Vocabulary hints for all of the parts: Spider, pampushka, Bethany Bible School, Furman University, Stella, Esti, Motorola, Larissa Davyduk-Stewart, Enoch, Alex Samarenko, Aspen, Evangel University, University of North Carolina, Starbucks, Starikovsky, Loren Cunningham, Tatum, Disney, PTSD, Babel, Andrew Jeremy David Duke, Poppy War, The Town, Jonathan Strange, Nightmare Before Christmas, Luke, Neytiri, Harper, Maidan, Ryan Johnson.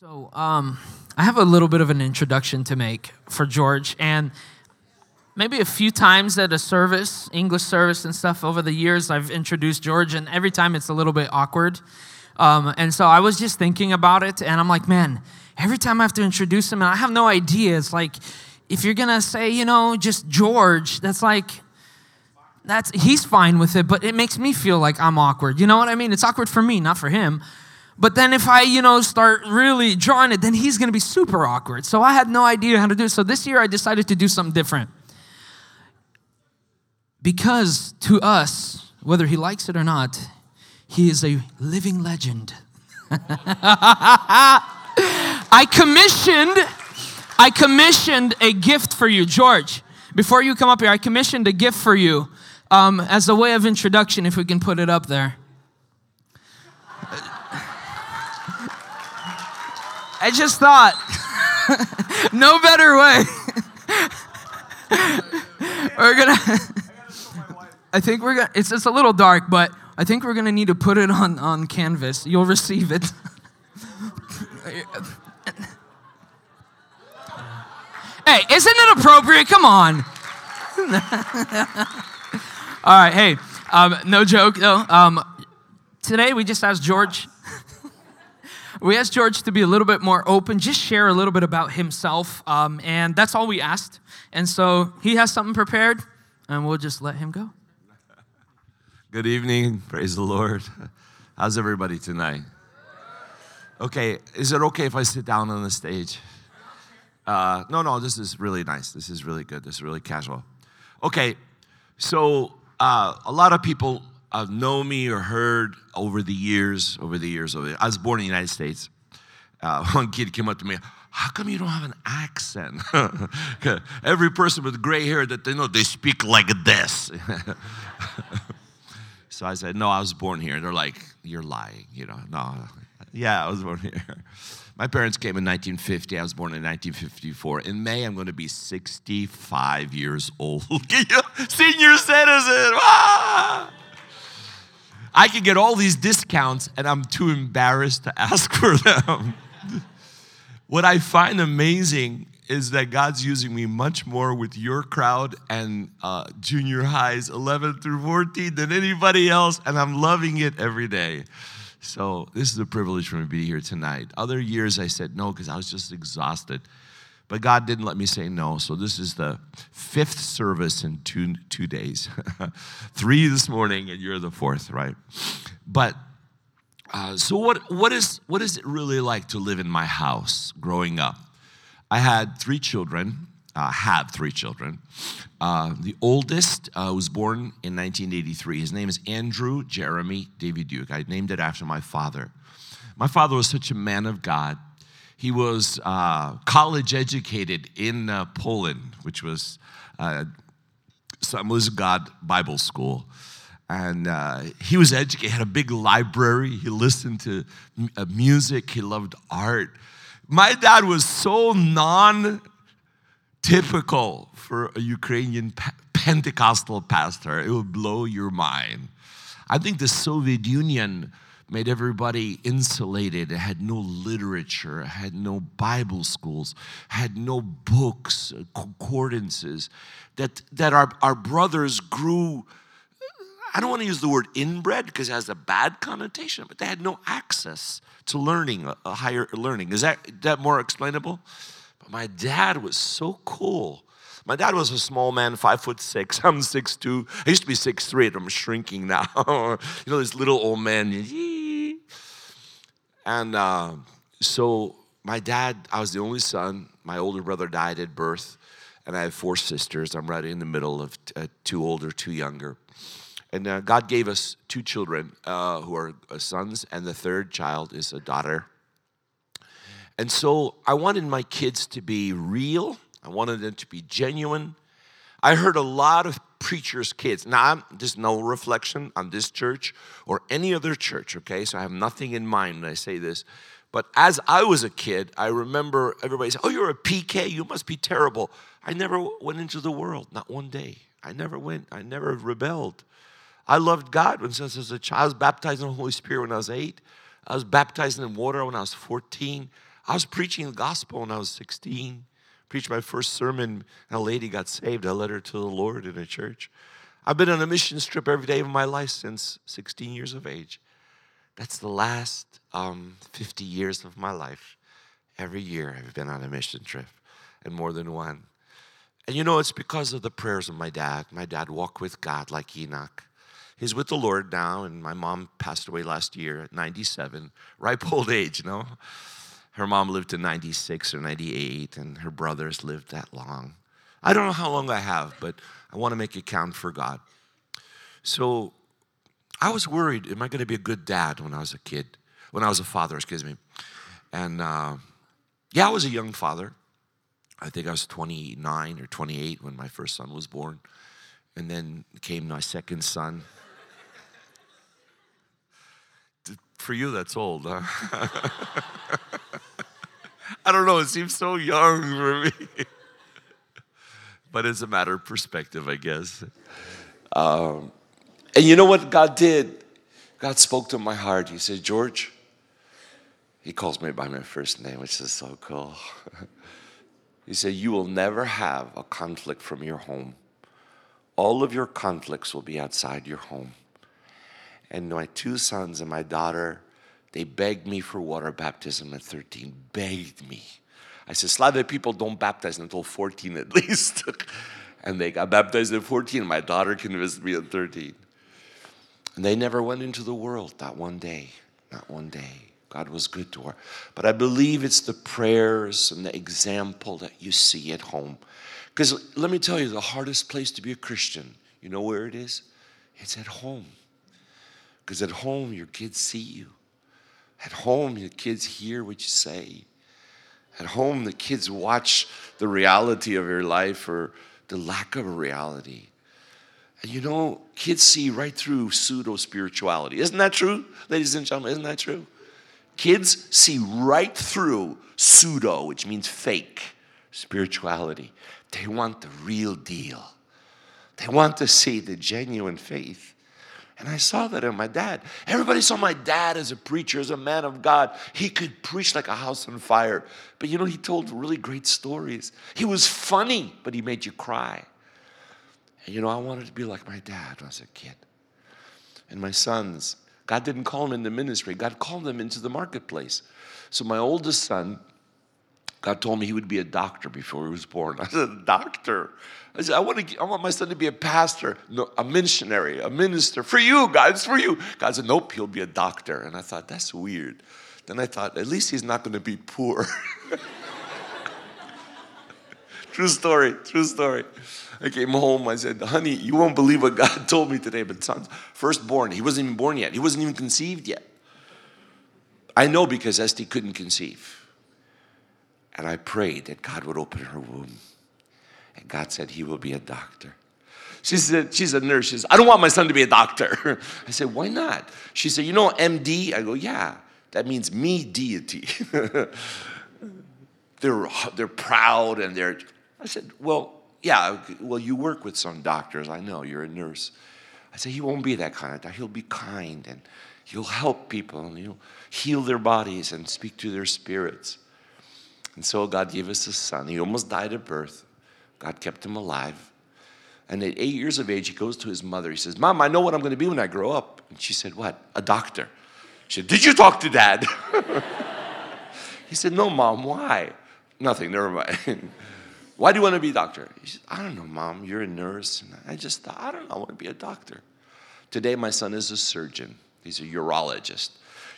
So I have a little bit of an introduction to make for George, and maybe a few times at a service, English service and stuff over the years, I've introduced George, and every time it's a little bit awkward. And so I was just thinking about it, and I'm like, man, every time I have to introduce him, and I have no idea. It's like, if you're going to say, you know, just George, that's like, he's fine with it, but it makes me feel like I'm awkward. You know what I mean? It's awkward for me, not for him. But then if I, you know, start really drawing it, then he's going to be super awkward. So I had no idea how to do it. So this year I decided to do something different. Because to us, whether he likes it or not, he is a living legend. I commissioned a gift for you, George. Before you come up here, I commissioned a gift for you as a way of introduction, if we can put it up there. I just thought, no better way. It's just a little dark, but I think we're gonna need to put it on canvas. You'll receive it. Hey, isn't it appropriate? Come on. All right, hey, no joke though. Today we just asked George. We asked George to be a little bit more open, just share a little bit about himself, and that's all we asked. And so he has something prepared, and we'll just let him go. Good evening. Praise the Lord. How's everybody tonight? Okay, is it okay if I sit down on the stage? No, this is really nice. This is really good. This is really casual. Okay, so a lot of people know me or heard over the years. I was born in the United States. One kid came up to me, how come you don't have an accent? Every person with gray hair that they know, they speak like this. So I said, no, I was born here. They're like, you're lying, you know. No, yeah, I was born here. My parents came in 1950. I was born in 1954. In May, I'm going to be 65 years old. Senior citizen. Ah! I can get all these discounts, and I'm too embarrassed to ask for them. What I find amazing is that God's using me much more with your crowd and junior highs 11 through 14 than anybody else, and I'm loving it every day. So this is a privilege for me to be here tonight. Other years I said no because I was just exhausted. But God didn't let me say no, so this is the fifth service in two days. Three this morning, and you're the fourth, right? But so what is it really like to live in my house growing up? I had three children. Have three children. The oldest was born in 1983. His name is Andrew Jeremy David Duke. I named it after my father. My father was such a man of God. He was college educated in Poland, which was Slavic Missionary Bible School. And he was educated, had a big library. He listened to music. He loved art. My dad was so non-typical for a Ukrainian Pentecostal pastor. It would blow your mind. I think the Soviet Union made everybody insulated. It had no literature, it had no Bible schools, had no books, concordances, that our brothers grew, I don't want to use the word inbred because it has a bad connotation, but they had no access to learning, a higher learning. Is that more explainable? But my dad was so cool. My dad was a small man, 5'6". I'm 6'2". I used to be 6'3", and I'm shrinking now. You know, this little old man. And so my dad, I was the only son. My older brother died at birth, and I have four sisters. I'm right in the middle of two older, two younger. And God gave us two children who are sons, and the third child is a daughter. And so I wanted my kids to be real. I wanted them to be genuine. I heard a lot of preachers' kids. Now, there's no reflection on this church or any other church, okay? So I have nothing in mind when I say this. But as I was a kid, I remember everybody saying, oh, you're a PK. You must be terrible. I never went into the world, not one day. I never went. I never rebelled. I loved God since I was a child. I was baptized in the Holy Spirit when I was 8. I was baptized in water when I was 14. I was preaching the gospel when I was 16. Preached my first sermon, and a lady got saved. I led her to the Lord in a church. I've been on a mission trip every day of my life since 16 years of age. That's the last 50 years of my life. Every year I've been on a mission trip, and more than one. And you know, it's because of the prayers of my dad. My dad walked with God like Enoch. He's with the Lord now, and my mom passed away last year at 97. Ripe old age, you know? Her mom lived to 96 or 98, and her brothers lived that long. I don't know how long I have, but I want to make it count for God. So I was worried, am I going to be a good dad when I was a kid? When I was a father, excuse me. And I was a young father. I think I was 29 or 28 when my first son was born. And then came my second son. For you, that's old, huh? I don't know, it seems so young for me. But it's a matter of perspective, I guess. And you know what God did? God spoke to my heart. He said, George, he calls me by my first name, which is so cool. He said, you will never have a conflict from your home. All of your conflicts will be outside your home. And my two sons and my daughter, they begged me for water baptism at 13, begged me. I said, Slavic people don't baptize until 14 at least. And they got baptized at 14. My daughter convinced me at 13. And they never went into the world, not one day, not one day. God was good to her. But I believe it's the prayers and the example that you see at home. Because let me tell you, the hardest place to be a Christian, you know where it is? It's at home. Because at home, your kids see you. At home, your kids hear what you say. At home, the kids watch the reality of your life or the lack of reality. And you know, kids see right through pseudo-spirituality. Isn't that true, ladies and gentlemen? Isn't that true? Kids see right through pseudo, which means fake, spirituality. They want the real deal. They want to see the genuine faith. And I saw that in my dad. Everybody saw my dad as a preacher, as a man of God. He could preach like a house on fire. But you know, he told really great stories. He was funny, but he made you cry. And you know, I wanted to be like my dad when I was a kid. And my sons, God didn't call them into ministry. God called them into the marketplace. So my oldest son, God told me he would be a doctor before he was born. I said, doctor? I said, I want my son to be a pastor, no, a missionary, a minister. For you, God, it's for you. God said, nope, he'll be a doctor. And I thought, that's weird. Then I thought, at least he's not going to be poor. True story. I came home, I said, honey, you won't believe what God told me today, but son's firstborn, he wasn't even born yet. He wasn't even conceived yet. I know because Esti couldn't conceive. And I prayed that God would open her womb. And God said, he will be a doctor. She said, she's a nurse. She said, I don't want my son to be a doctor. I said, why not? She said, you know MD? I go, yeah. That means me deity. They're proud and they're... I said, well, you work with some doctors. I know, you're a nurse. I said, he won't be that kind of doctor. He'll be kind and you'll help people and you'll heal their bodies and speak to their spirits. And so God gave us a son. He almost died at birth. God kept him alive. And at 8 years of age, he goes to his mother. He says, Mom, I know what I'm going to be when I grow up. And she said, what? A doctor. She said, did you talk to Dad? He said, no, Mom, why? Nothing, never mind. Why do you want to be a doctor? He said, I don't know, Mom, you're a nurse. And I just thought, I don't know, I want to be a doctor. Today, my son is a surgeon. He's a urologist.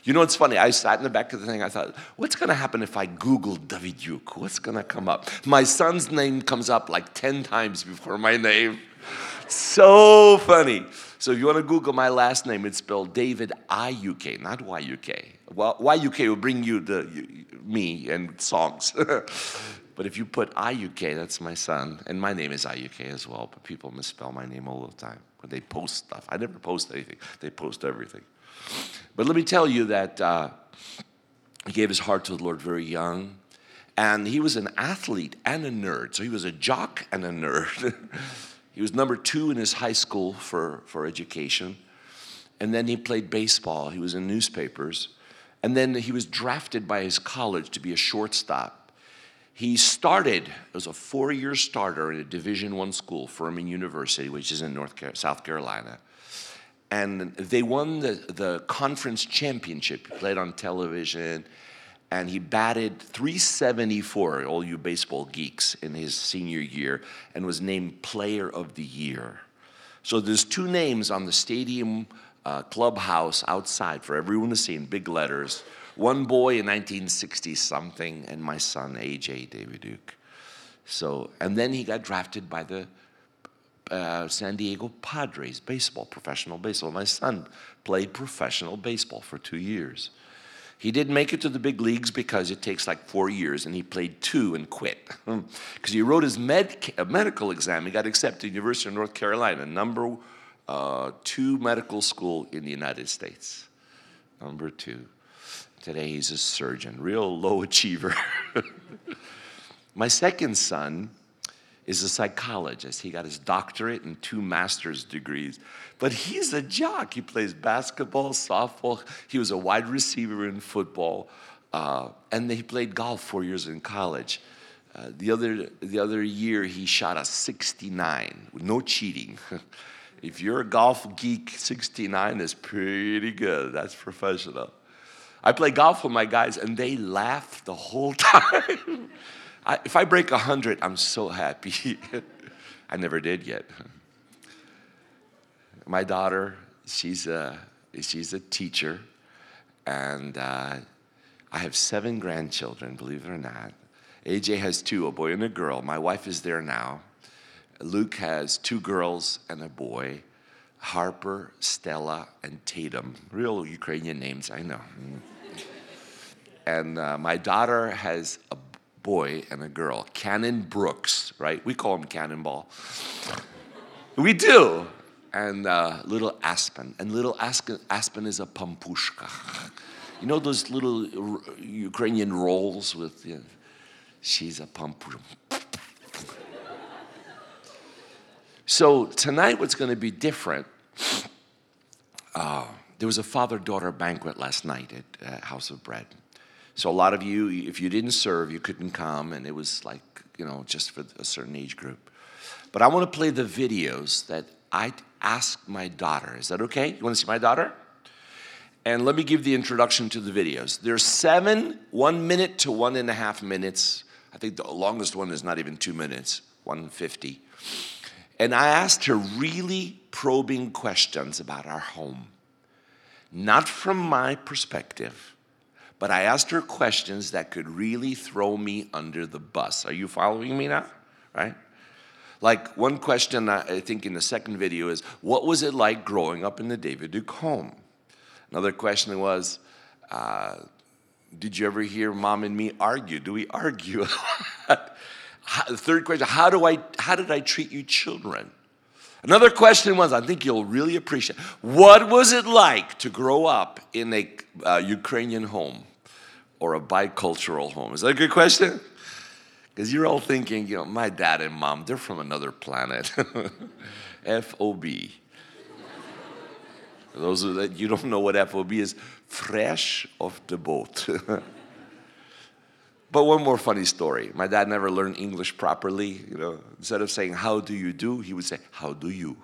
You know, it's funny. I sat in the back of the thing. I thought, what's going to happen if I Google Davyduk? What's going to come up? My son's name comes up like 10 times before my name. So funny. So if you want to Google my last name, it's spelled David I-U-K, not Y-U-K. Well, Y-U-K will bring you me and songs. But if you put I-U-K, that's my son. And my name is I-U-K as well. But people misspell my name all the time when they post stuff. I never post anything. They post everything. But let me tell you that he gave his heart to the Lord very young. And he was an athlete and a nerd. So he was a jock and a nerd. He was number 2 in his high school for education. And then he played baseball. He was in newspapers. And then he was drafted by his college to be a shortstop. He started as a four-year starter in a Division I school, Furman University, which is in South Carolina. And they won the conference championship. He played on television, and he batted .374, all you baseball geeks, in his senior year, and was named Player of the Year. So there's two names on the stadium clubhouse outside for everyone to see in big letters. One boy in 1960-something, and my son, AJ David Duke. So, and then he got drafted by the San Diego Padres baseball, professional baseball. My son played professional baseball for 2 years. He didn't make it to the big leagues because it takes like 4 years, and he played 2 and quit. Because he wrote his medical exam. He got accepted to the University of North Carolina, number 2 medical school in the United States, number 2. Today he's a surgeon, real low achiever. My second son is a psychologist. He got his doctorate and 2 master's degrees, but he's a jock. He plays basketball, softball. He was a wide receiver in football, and he played golf 4 years in college. The other year he shot a 69, with no cheating. If you're a golf geek, 69 is pretty good. That's professional. I play golf with my guys, and they laugh the whole time. If I break 100, I'm so happy. I never did yet. My daughter, she's a teacher, and I have 7 grandchildren, believe it or not. AJ has 2, a boy and a girl. My wife is there now. Luke has 2 girls and a boy, Harper, Stella, and Tatum. Real Ukrainian names, I know. And my daughter has a boy and a girl, Cannon Brooks, right? We call him Cannonball. We do. And little Aspen. And little Aspen is a pampushka. You know those little Ukrainian rolls with, you know, she's a pampushka. So tonight, what's going to be different, there was a father-daughter banquet last night at House of Bread. So a lot of you, if you didn't serve, you couldn't come, and it was like, you know, just for a certain age group. But I want to play the videos that I asked my daughter. Is that okay? You want to see my daughter? And let me give the introduction to the videos. There's 7 1-minute to 1.5 minutes. I think the longest one is not even 2 minutes, 150. And I asked her really probing questions about our home. Not from my perspective, but I asked her questions that could really throw me under the bus. Are you following me now? Right? Like one question I think in the second video is, what was it like growing up in the David Duke home? Another question was, did you ever hear Mom and me argue? Do we argue a lot? The third question, how did I treat you children? Another question was, I think you'll really appreciate, what was it like to grow up in a Ukrainian home or a bicultural home? Is that a good question? Because you're all thinking, you know, my dad and mom, they're from another planet. FOB. For those of that you don't know what FOB is, fresh off the boat. But one more funny story. My dad never learned English properly. You know, instead of saying, how do? He would say, how do you?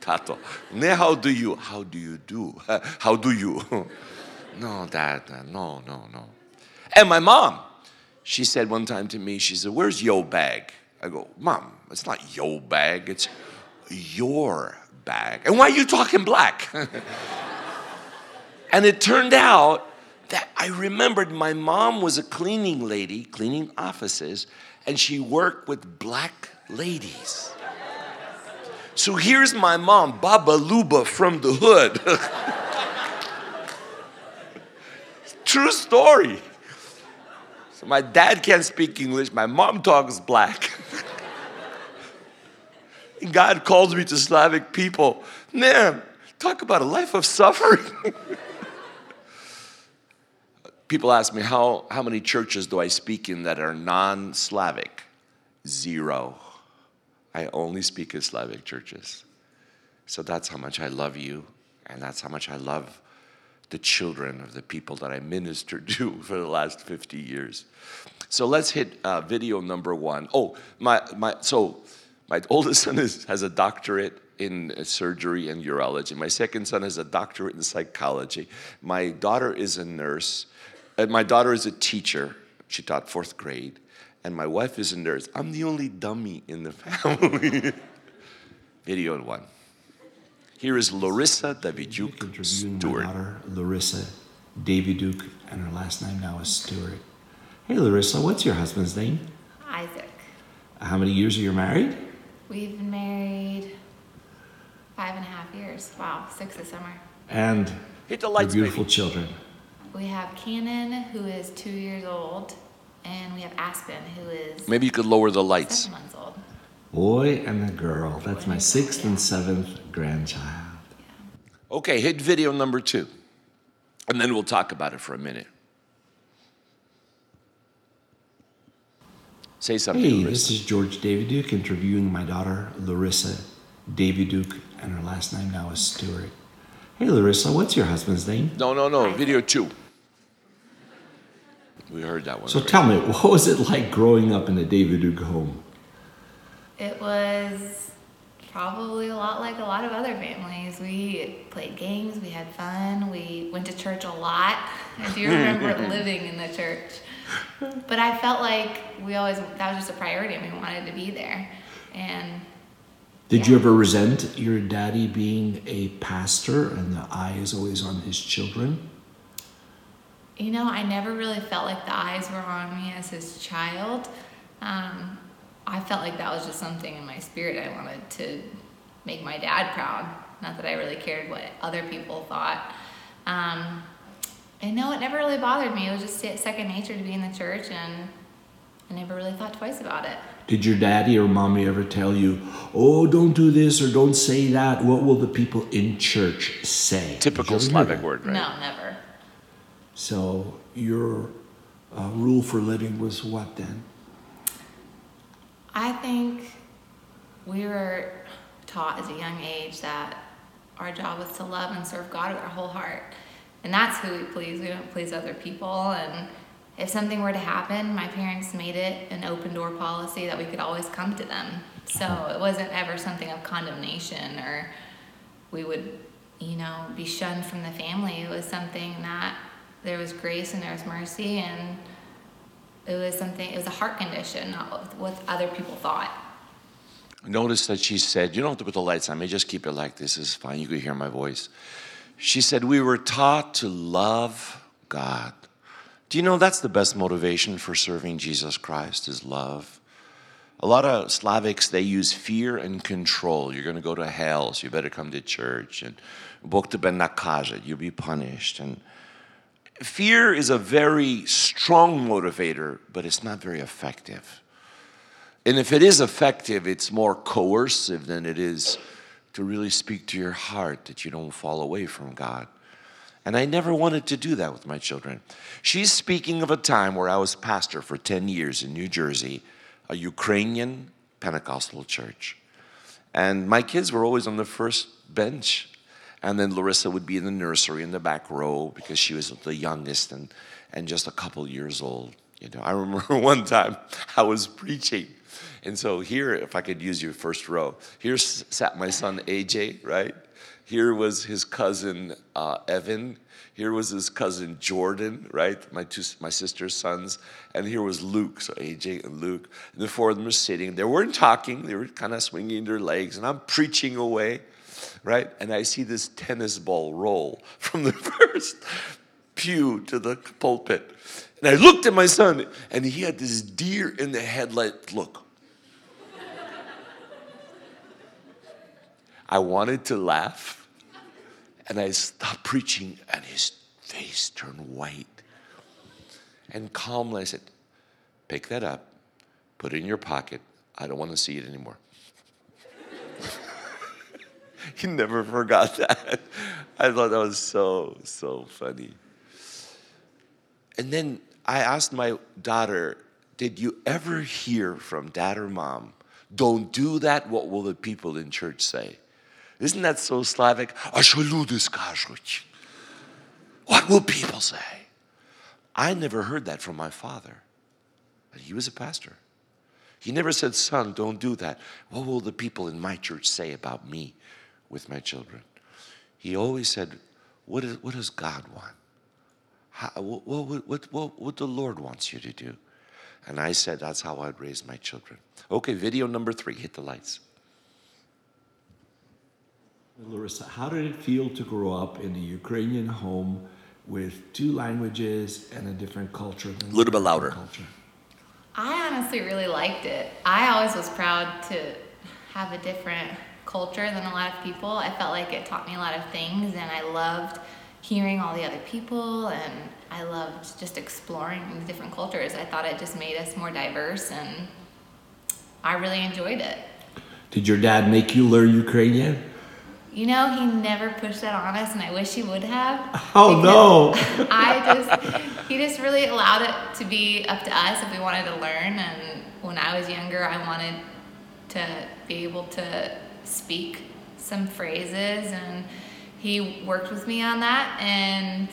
Tato. Ne how do you? How do you do? How do you? No, Dad, no. And my mom, she said one time to me, she said, where's yo bag? I go, Mom, it's not yo bag, it's your bag. And why are you talking black? And it turned out that I remembered my mom was a cleaning lady, cleaning offices, and she worked with black ladies. So here's my mom, Baba Luba from the hood. True story. So my dad can't speak English, my mom talks black. And God calls me to Slavic people. Man, talk about a life of suffering. People ask me, how many churches do I speak in that are non-Slavic? 0. I only speak in Slavic churches. So that's how much I love you, and that's how much I love the children of the people that I ministered to for the last 50 years. So let's hit video number one. Oh, my oldest son has a doctorate in surgery and urology. My second son has a doctorate in psychology. My daughter is a nurse. My daughter is a teacher. She taught fourth grade. And my wife is a nurse. I'm the only dummy in the family. Video one. Here is Larissa Davyduk-Stewart. My daughter, Larissa Davyduk, and her last name now is Stewart. Hey, Larissa, what's your husband's name? Isaac. How many years are you married? We've been married 5.5 years. Wow, 6 this summer. And your beautiful children. We have Cannon, who is 2 years old, and we have Aspen, who is... Maybe you could lower the lights. 7 months old. Boy and a girl. That's my 6th and 7th grandchild. Yeah. Okay, hit video number 2. And then we'll talk about it for a minute. Say something, Larissa. Hey, this is George Davyduk interviewing my daughter, Larissa Davyduk, and her last name now is Stewart. Hey, Larissa, what's your husband's name? No, video 2. We heard that one. So tell me, what was it like growing up in a Davyduk home? It was probably a lot like a lot of other families. We played games, we had fun, we went to church a lot. I do remember living in the church. But I felt like that was just a priority and we wanted to be there. And Did you ever resent your daddy being a pastor and the eye is always on his children? You know, I never really felt like the eyes were on me as his child. I felt like that was just something in my spirit. I wanted to make my dad proud. Not that I really cared what other people thought. And no, it never really bothered me. It was just second nature to be in the church, and I never really thought twice about it. Did your daddy or mommy ever tell you, oh, don't do this or don't say that? What will the people in church say? Typical Slavic word, right? No, never. So your rule for living was what then? I think we were taught as a young age that our job was to love and serve God with our whole heart. And that's who we please. We don't please other people. And if something were to happen, my parents made it an open door policy that we could always come to them. So it wasn't ever something of condemnation or we would, be shunned from the family. It was something that there was grace and there was mercy, and it was something, it was a heart condition, not what other people thought. Notice that she said, you don't have to put the lights on me, just keep it like this, it's fine, you can hear my voice. She said, we were taught to love God. Do you know that's the best motivation for serving Jesus Christ is love? A lot of Slavics, they use fear and control. You're going to go to hell, so you better come to church, and Bog tebe nakaže, you'll be punished, and fear is a very strong motivator, but it's not very effective. And if it is effective, it's more coercive than it is to really speak to your heart that you don't fall away from God. And I never wanted to do that with my children. She's speaking of a time where I was pastor for 10 years in New Jersey, a Ukrainian Pentecostal church. And my kids were always on the first bench. And then Larissa would be in the nursery in the back row because she was the youngest and just a couple years old. I remember one time I was preaching. And so here, if I could use your first row, here sat my son AJ, right? Here was his cousin Evan. Here was his cousin Jordan, right? My sister's sons. And here was Luke, so AJ and Luke. And the four of them were sitting. They weren't talking. They were kind of swinging their legs. And I'm preaching away. Right? And I see this tennis ball roll from the first pew to the pulpit. And I looked at my son, and he had this deer in the headlight look. I wanted to laugh, and I stopped preaching, and his face turned white. And calmly I said, pick that up, put it in your pocket. I don't want to see it anymore. He never forgot that. I thought that was so funny. And then I asked my daughter, did you ever hear from dad or mom, don't do that, what will the people in church say? Isn't that so Slavic? What will people say? I never heard that from my father. And he was a pastor. He never said, son, don't do that. What will the people in my church say about me with my children? He always said, what does God want? What the Lord wants you to do? And I said, that's how I'd raise my children. Okay, video number 3, hit the lights. Larissa, how did it feel to grow up in a Ukrainian home with 2 languages and a different culture? A little bit louder. Culture? I honestly really liked it. I always was proud to have a different culture than a lot of people. I felt like it taught me a lot of things, and I loved hearing all the other people, and I loved just exploring the different cultures. I thought it just made us more diverse, and I really enjoyed it. Did your dad make you learn Ukrainian? You know, he never pushed that on us, and I wish he would have. Oh, no. He just really allowed it to be up to us if we wanted to learn. And when I was younger, I wanted to be able to speak some phrases, and he worked with me on that, and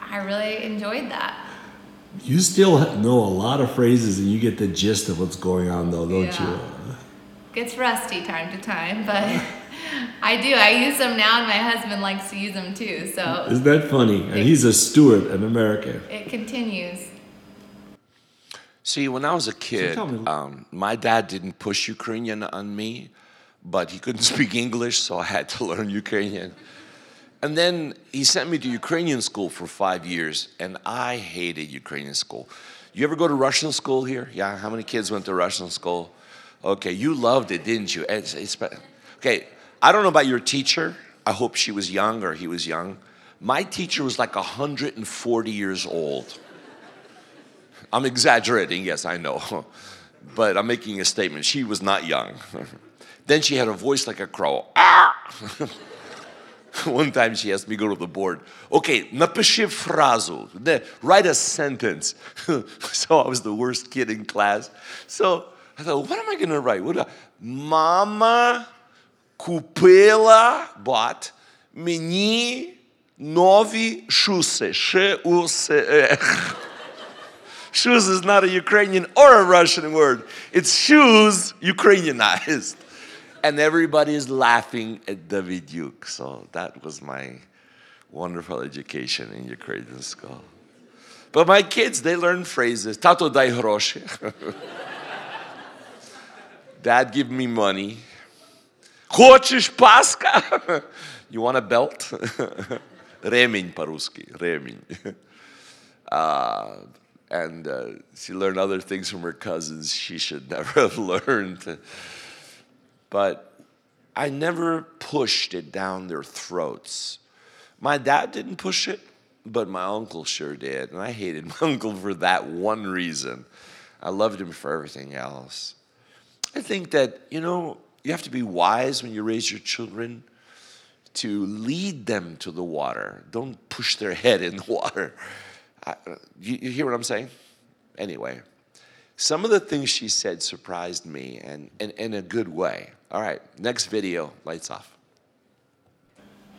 I really enjoyed that. You still know a lot of phrases, and you get the gist of what's going on, though, don't you? Gets rusty time to time, but... I do. I use them now, and my husband likes to use them too. So isn't that funny? And he's a Stewart, an American. It continues. See, when I was a kid, my dad didn't push Ukrainian on me, but he couldn't speak English, so I had to learn Ukrainian. And then he sent me to Ukrainian school for 5 years, and I hated Ukrainian school. You ever go to Russian school here? Yeah, how many kids went to Russian school? Okay, you loved it, didn't you? Okay. I don't know about your teacher. I hope she was young or he was young. My teacher was like 140 years old. I'm exaggerating, yes, I know. But I'm making a statement. She was not young. Then she had a voice like a crow. Ah! One time she asked me to go to the board. Okay, напиши фразу. Write a sentence. So I was the worst kid in class. So I thought, what am I going to write? Mama... Купила, bought, мені нові шуси. Shoes is not a Ukrainian or a Russian word. It's shoes, Ukrainianized. And everybody is laughing at Davyduk. So that was my wonderful education in Ukrainian school. But my kids, they learn phrases. Тато дай гроші. Dad, give me money. Хочешь паска? You want a belt? Ремень по-русски. Ремень. And she learned other things from her cousins she should never have learned. But I never pushed it down their throats. My dad didn't push it, but my uncle sure did. And I hated my uncle for that one reason. I loved him for everything else. I think that, you have to be wise when you raise your children to lead them to the water. Don't push their head in the water. You hear what I'm saying? Anyway, some of the things she said surprised me, and in a good way. All right, next video, lights off.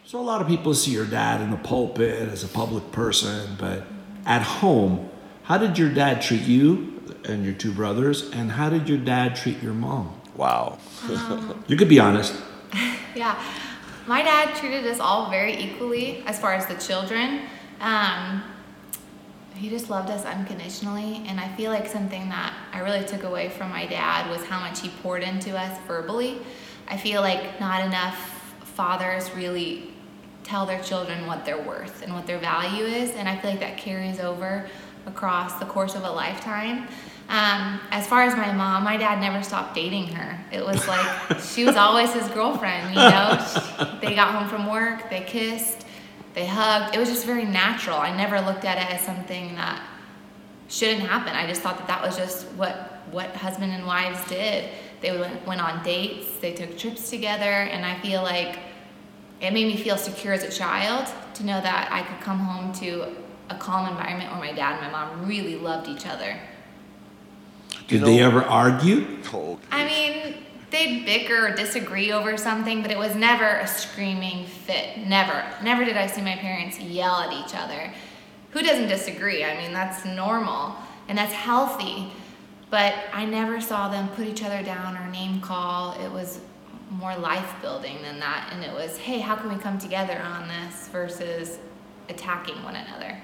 So a lot of people see your dad in the pulpit as a public person, but at home, how did your dad treat you and your 2 brothers, and how did your dad treat your mom? Wow. You could be honest. Yeah. My dad treated us all very equally as far as the children. He just loved us unconditionally. And I feel like something that I really took away from my dad was how much he poured into us verbally. I feel like not enough fathers really tell their children what they're worth and what their value is. And I feel like that carries over across the course of a lifetime. As far as my mom, my dad never stopped dating her. It was like she was always his girlfriend, They got home from work, they kissed, they hugged. It was just very natural. I never looked at it as something that shouldn't happen. I just thought that was just what husband and wives did. They went on dates, they took trips together, and I feel like it made me feel secure as a child to know that I could come home to a calm environment where my dad and my mom really loved each other. Did they ever argue? I mean, they they'd bicker or disagree over something, but it was never a screaming fit. Never. Never did I see my parents yell at each other. Who doesn't disagree? I mean, that's normal and that's healthy. But I never saw them put each other down or name call. It was more life building than that. And it was, hey, how can we come together on this versus attacking one another?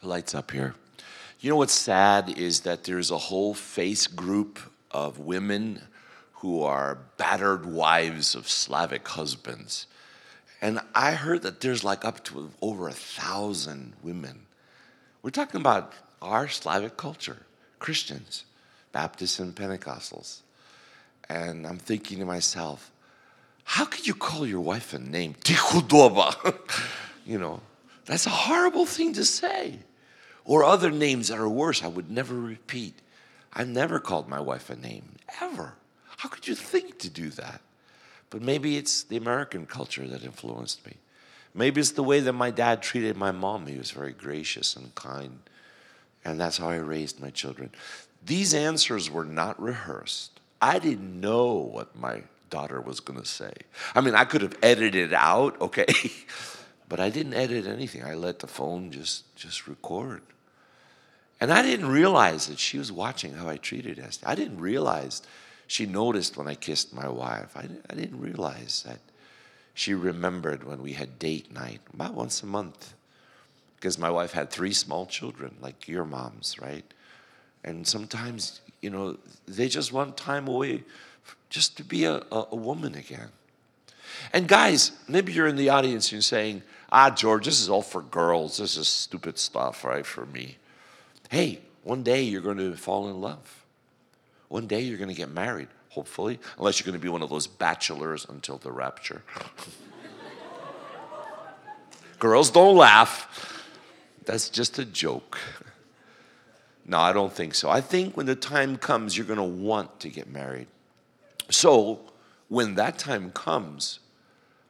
The light's up here. You know what's sad is that there's a whole face group of women who are battered wives of Slavic husbands. And I heard that there's like up to over 1,000 women. We're talking about our Slavic culture, Christians, Baptists and Pentecostals. And I'm thinking to myself, how could you call your wife a name? Tichudoba. You know, that's a horrible thing to say. Or other names that are worse I would never repeat. I never called my wife a name, ever. How could you think to do that? But maybe it's the American culture that influenced me. Maybe it's the way that my dad treated my mom. He was very gracious and kind. And that's how I raised my children. These answers were not rehearsed. I didn't know what my daughter was going to say. I mean, I could have edited it out, okay? But I didn't edit anything. I let the phone just record. And I didn't realize that she was watching how I treated Esti. I didn't realize she noticed when I kissed my wife. I didn't realize that she remembered when we had date night, about once a month, because my wife had 3 small children, like your moms, right? And sometimes, you know, they just want time away just to be a woman again. And guys, maybe you're in the audience and you're saying, George, this is all for girls. This is stupid stuff, right, for me. Hey, one day you're going to fall in love. One day you're going to get married, hopefully, unless you're going to be one of those bachelors until the rapture. Girls, don't laugh. That's just a joke. No, I don't think so. I think when the time comes, you're going to want to get married. So when that time comes,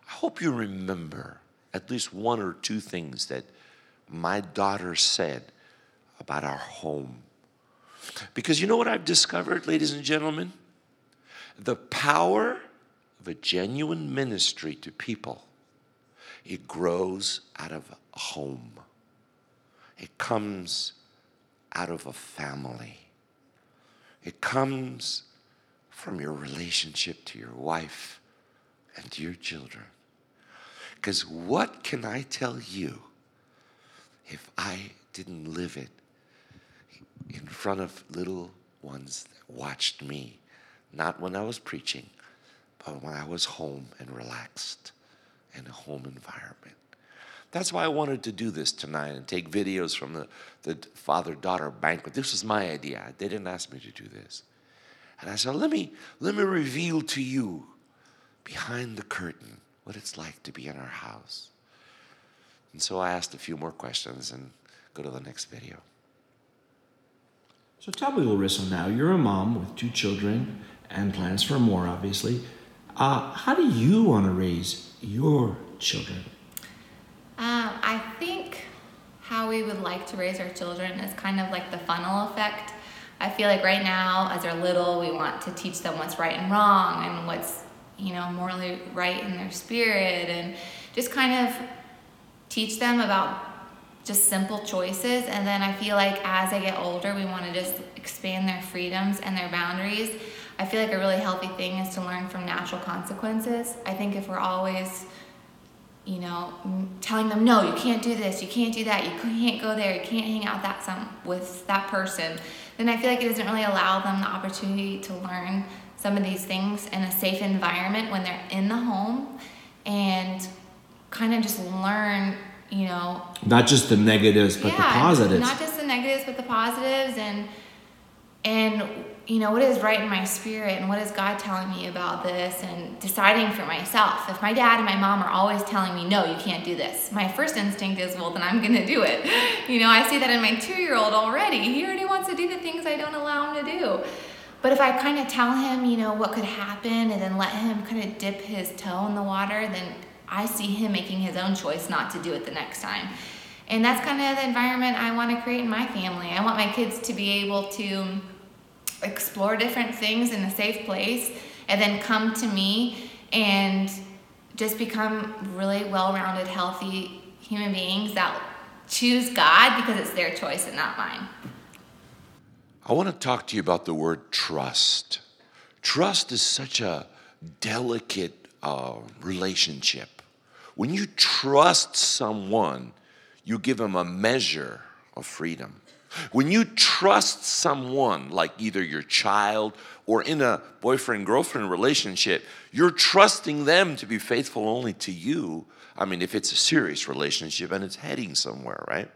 I hope you remember at least 1 or 2 things that my daughter said about our home. Because you know what I've discovered, ladies and gentlemen? The power of a genuine ministry to people, it grows out of a home. It comes out of a family. It comes from your relationship to your wife and to your children. Because what can I tell you if I didn't live it in front of little ones that watched me, not when I was preaching, but when I was home and relaxed in a home environment. That's why I wanted to do this tonight and take videos from the father-daughter banquet. This was my idea. They didn't ask me to do this. And I said, let me reveal to you behind the curtain what it's like to be in our house. And so I asked a few more questions and go to the next video. So tell me, Larissa, now, you're a mom with 2 children and plans for more, obviously. How do you want to raise your children? I think how we would like to raise our children is kind of like the funnel effect. I feel like right now, as they're little, we want to teach them what's right and wrong and what's, you know, morally right in their spirit, and just kind of teach them about just simple choices. And then I feel like as they get older, we want to just expand their freedoms and their boundaries. I feel like a really healthy thing is to learn from natural consequences. I think if we're always, you know, telling them, no, you can't do this, you can't do that, you can't go there, you can't hang out with that person, then I feel like it doesn't really allow them the opportunity to learn some of these things in a safe environment when they're in the home, and kind of just learn, you know, not just the negatives, but the positives. Not just the negatives, but the positives, and you know, what is right in my spirit, and what is God telling me about this, and deciding for myself. If my dad and my mom are always telling me, no, you can't do this, my first instinct is, well, then I'm going to do it. You know, I see that in my 2-year-old already. He already wants to do the things I don't allow him to do. But if I kind of tell him, you know, what could happen, and then let him kind of dip his toe in the water, then I see him making his own choice not to do it the next time. And that's kind of the environment I want to create in my family. I want my kids to be able to explore different things in a safe place, and then come to me and just become really well-rounded, healthy human beings that choose God because it's their choice and not mine. I want to talk to you about the word trust. Trust is such a delicate relationship. When you trust someone, you give them a measure of freedom. When you trust someone, like either your child or in a boyfriend-girlfriend relationship, you're trusting them to be faithful only to you. I mean, if it's a serious relationship and it's heading somewhere, right?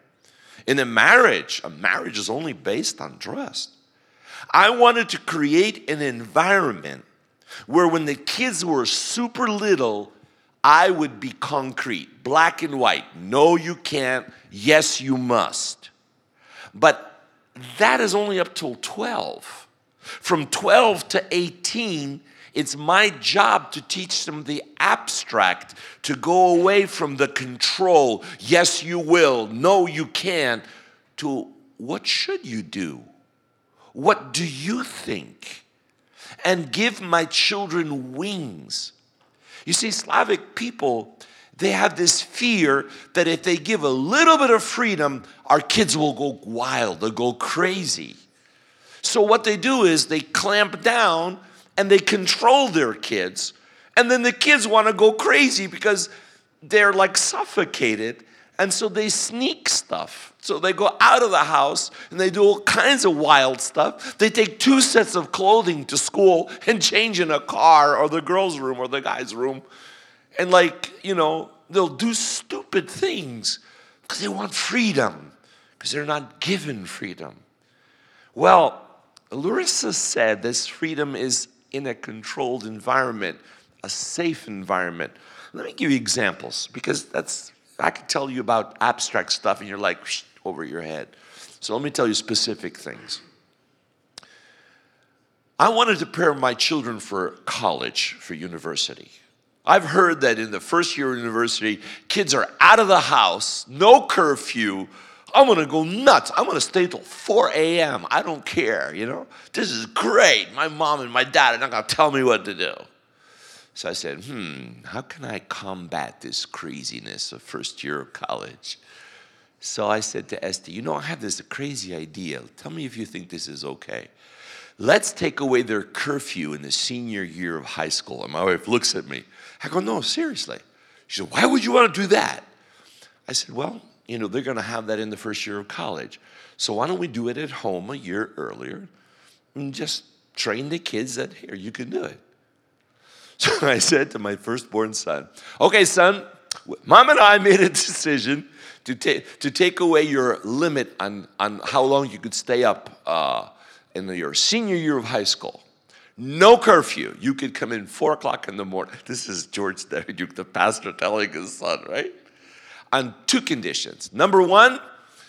In a marriage is only based on trust. I wanted to create an environment where when the kids were super little, I would be concrete, black and white. No, you can't. Yes, you must. But that is only up till 12. From 12 to 18, it's my job to teach them the abstract, to go away from the control, yes, you will, no, you can't, to what should you do? What do you think? And give my children wings. You see, Slavic people, they have this fear that if they give a little bit of freedom, our kids will go wild, they'll go crazy. So what they do is they clamp down and they control their kids. And then the kids want to go crazy because they're like suffocated. And so they sneak stuff. So they go out of the house and they do all kinds of wild stuff. They take 2 sets of clothing to school and change in a car or the girls' room or the guys' room. And they'll do stupid things because they want freedom, because they're not given freedom. Well, Larissa said this freedom is in a controlled environment, a safe environment. Let me give you examples, because I could tell you about abstract stuff and you're like, over your head. So let me tell you specific things. I wanted to prepare my children for college, for university. I've heard that in the first year of university, kids are out of the house, no curfew. I'm going to go nuts. I'm going to stay till 4 a.m. I don't care, This is great. My mom and my dad are not going to tell me what to do. So I said, how can I combat this craziness of first year of college? So I said to Esti, I have this crazy idea. Tell me if you think this is okay. Let's take away their curfew in the senior year of high school. And my wife looks at me. I go, no, seriously. She said, why would you want to do that? I said, well, they're going to have that in the first year of college. So why don't we do it at home a year earlier and just train the kids that, here, you can do it. So I said to my firstborn son, okay, son, Mom and I made a decision to take away your limit on how long you could stay up in your senior year of high school. No curfew. You could come in 4 o'clock in the morning. This is George Davyduk, the pastor, telling his son, right? On 2 conditions. Number 1,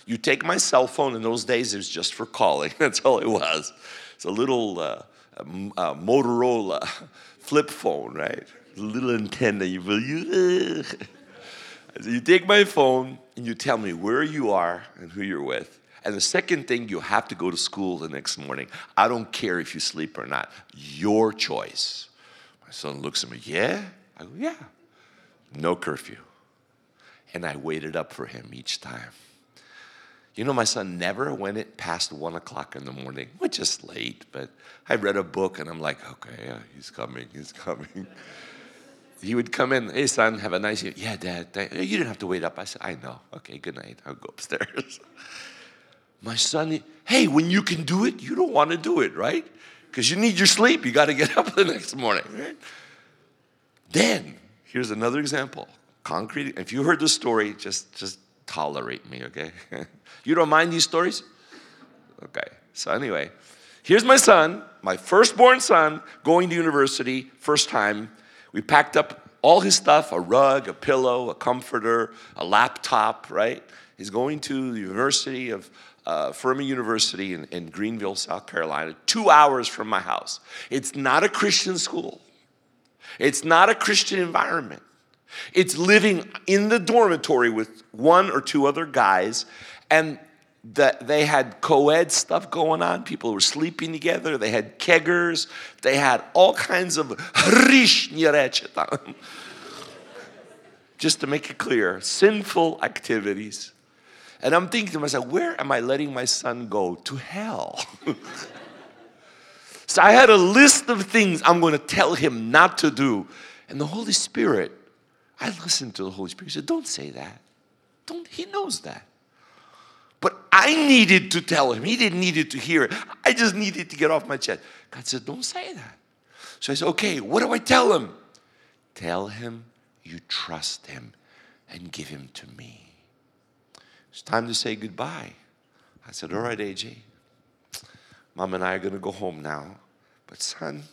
you take my cell phone. In those days, it was just for calling. That's all it was. It's a little Motorola flip phone, right? Little antenna. You take my phone and you tell me where you are and who you're with. And the second thing, you have to go to school the next morning. I don't care if you sleep or not. Your choice. My son looks at me. Yeah? I go, yeah. No curfew. And I waited up for him each time. My son never went past 1 o'clock in the morning, which is late, but I read a book and I'm like, okay, yeah, he's coming. He would come in, hey son, have a nice evening. Yeah, Dad, you didn't have to wait up. I said, I know. Okay, good night. I'll go upstairs. My son, hey, when you can do it, you don't want to do it, right? Because you need your sleep. You got to get up the next morning. Right? Then, here's another example. Concrete, if you heard the story, just tolerate me, okay? You don't mind these stories? Okay, so anyway, here's my son, my firstborn son, going to university, first time. We packed up all his stuff, a rug, a pillow, a comforter, a laptop, right? He's going to the University of Furman University in Greenville, South Carolina, 2 hours from my house. It's not a Christian school. It's not a Christian environment. It's living in the dormitory with 1 or 2 other guys, and that they had co-ed stuff going on. People were sleeping together. They had keggers. They had all kinds of just to make it clear, sinful activities. And I'm thinking to myself, where am I letting my son go? To hell. So I had a list of things I'm going to tell him not to do. And the Holy Spirit, I listened to the Holy Spirit. He said, don't say that. Don't. He knows that. But I needed to tell him. He didn't need it to hear it. I just needed to get off my chest. God said, don't say that. So I said, okay, what do I tell him? Tell him you trust him and give him to me. It's time to say goodbye. I said, all right, AJ. Mom and I are going to go home now. But son,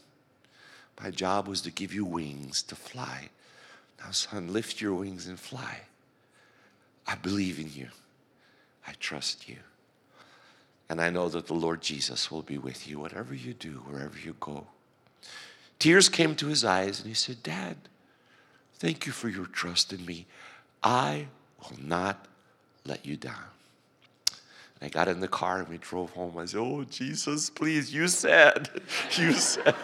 my job was to give you wings to fly. Now, son, lift your wings and fly. I believe in you. I trust you. And I know that the Lord Jesus will be with you, whatever you do, wherever you go. Tears came to his eyes, and he said, Dad, thank you for your trust in me. I will not let you down. And I got in the car, and we drove home. I said, oh, Jesus, please, you said, you said.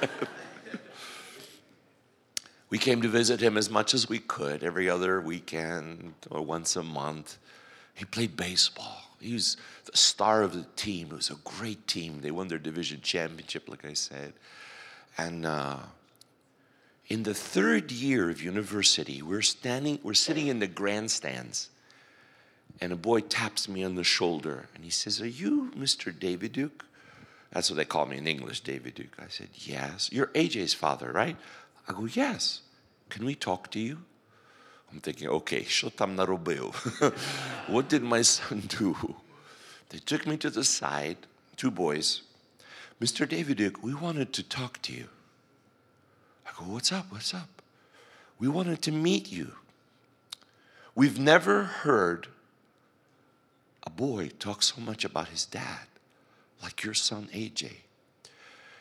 We came to visit him as much as we could, every other weekend or once a month. He played baseball. He was the star of the team. It was a great team. They won their division championship, like I said. And in the third year of university, we're sitting in the grandstands, and a boy taps me on the shoulder, and he says, "Are you Mr. Davyduk?" That's what they call me in English, Davyduk. I said, "Yes." "You're AJ's father, right?" I go, "Yes." "Can we talk to you?" I'm thinking, okay, what did my son do? They took me to the side, two boys. "Mr. Davyduk, we wanted to talk to you." I go, "What's up? What's up?" "We wanted to meet you. We've never heard a boy talk so much about his dad, like your son AJ."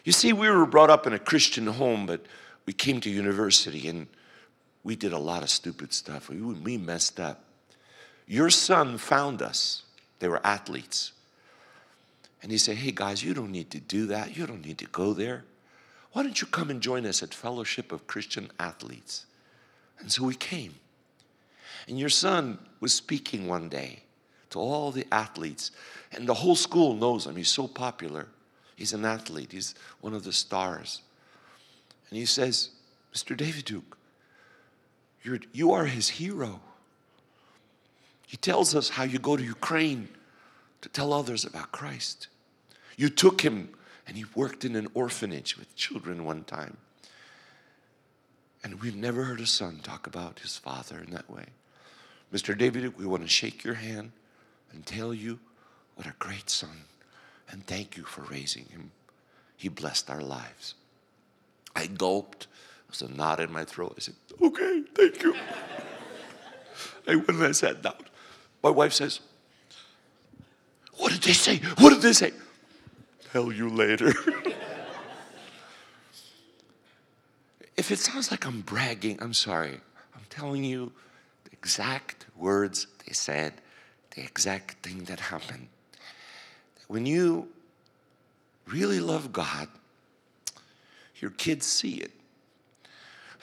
You see, we were brought up in a Christian home, but we came to university and we did a lot of stupid stuff. We messed up. Your son found us. They were athletes. And he said, "Hey, guys, you don't need to do that. You don't need to go there. Why don't you come and join us at Fellowship of Christian Athletes?" And so we came. And your son was speaking one day to all the athletes. And the whole school knows him. He's so popular. He's an athlete. He's one of the stars. And he says, "Mr. Davyduk, you are his hero. He tells us how you go to Ukraine to tell others about Christ. You took him, and he worked in an orphanage with children one time. And we've never heard a son talk about his father in that way. Mr. Davyduk, we want to shake your hand and tell you what a great son, and thank you for raising him. He blessed our lives." I gulped. There was a knot in my throat. I said, "Okay, thank you." And when I sat down, my wife says, "What did they say? What did they say?" "Tell you later." If it sounds like I'm bragging, I'm sorry. I'm telling you the exact words they said, the exact thing that happened. When you really love God, your kids see it.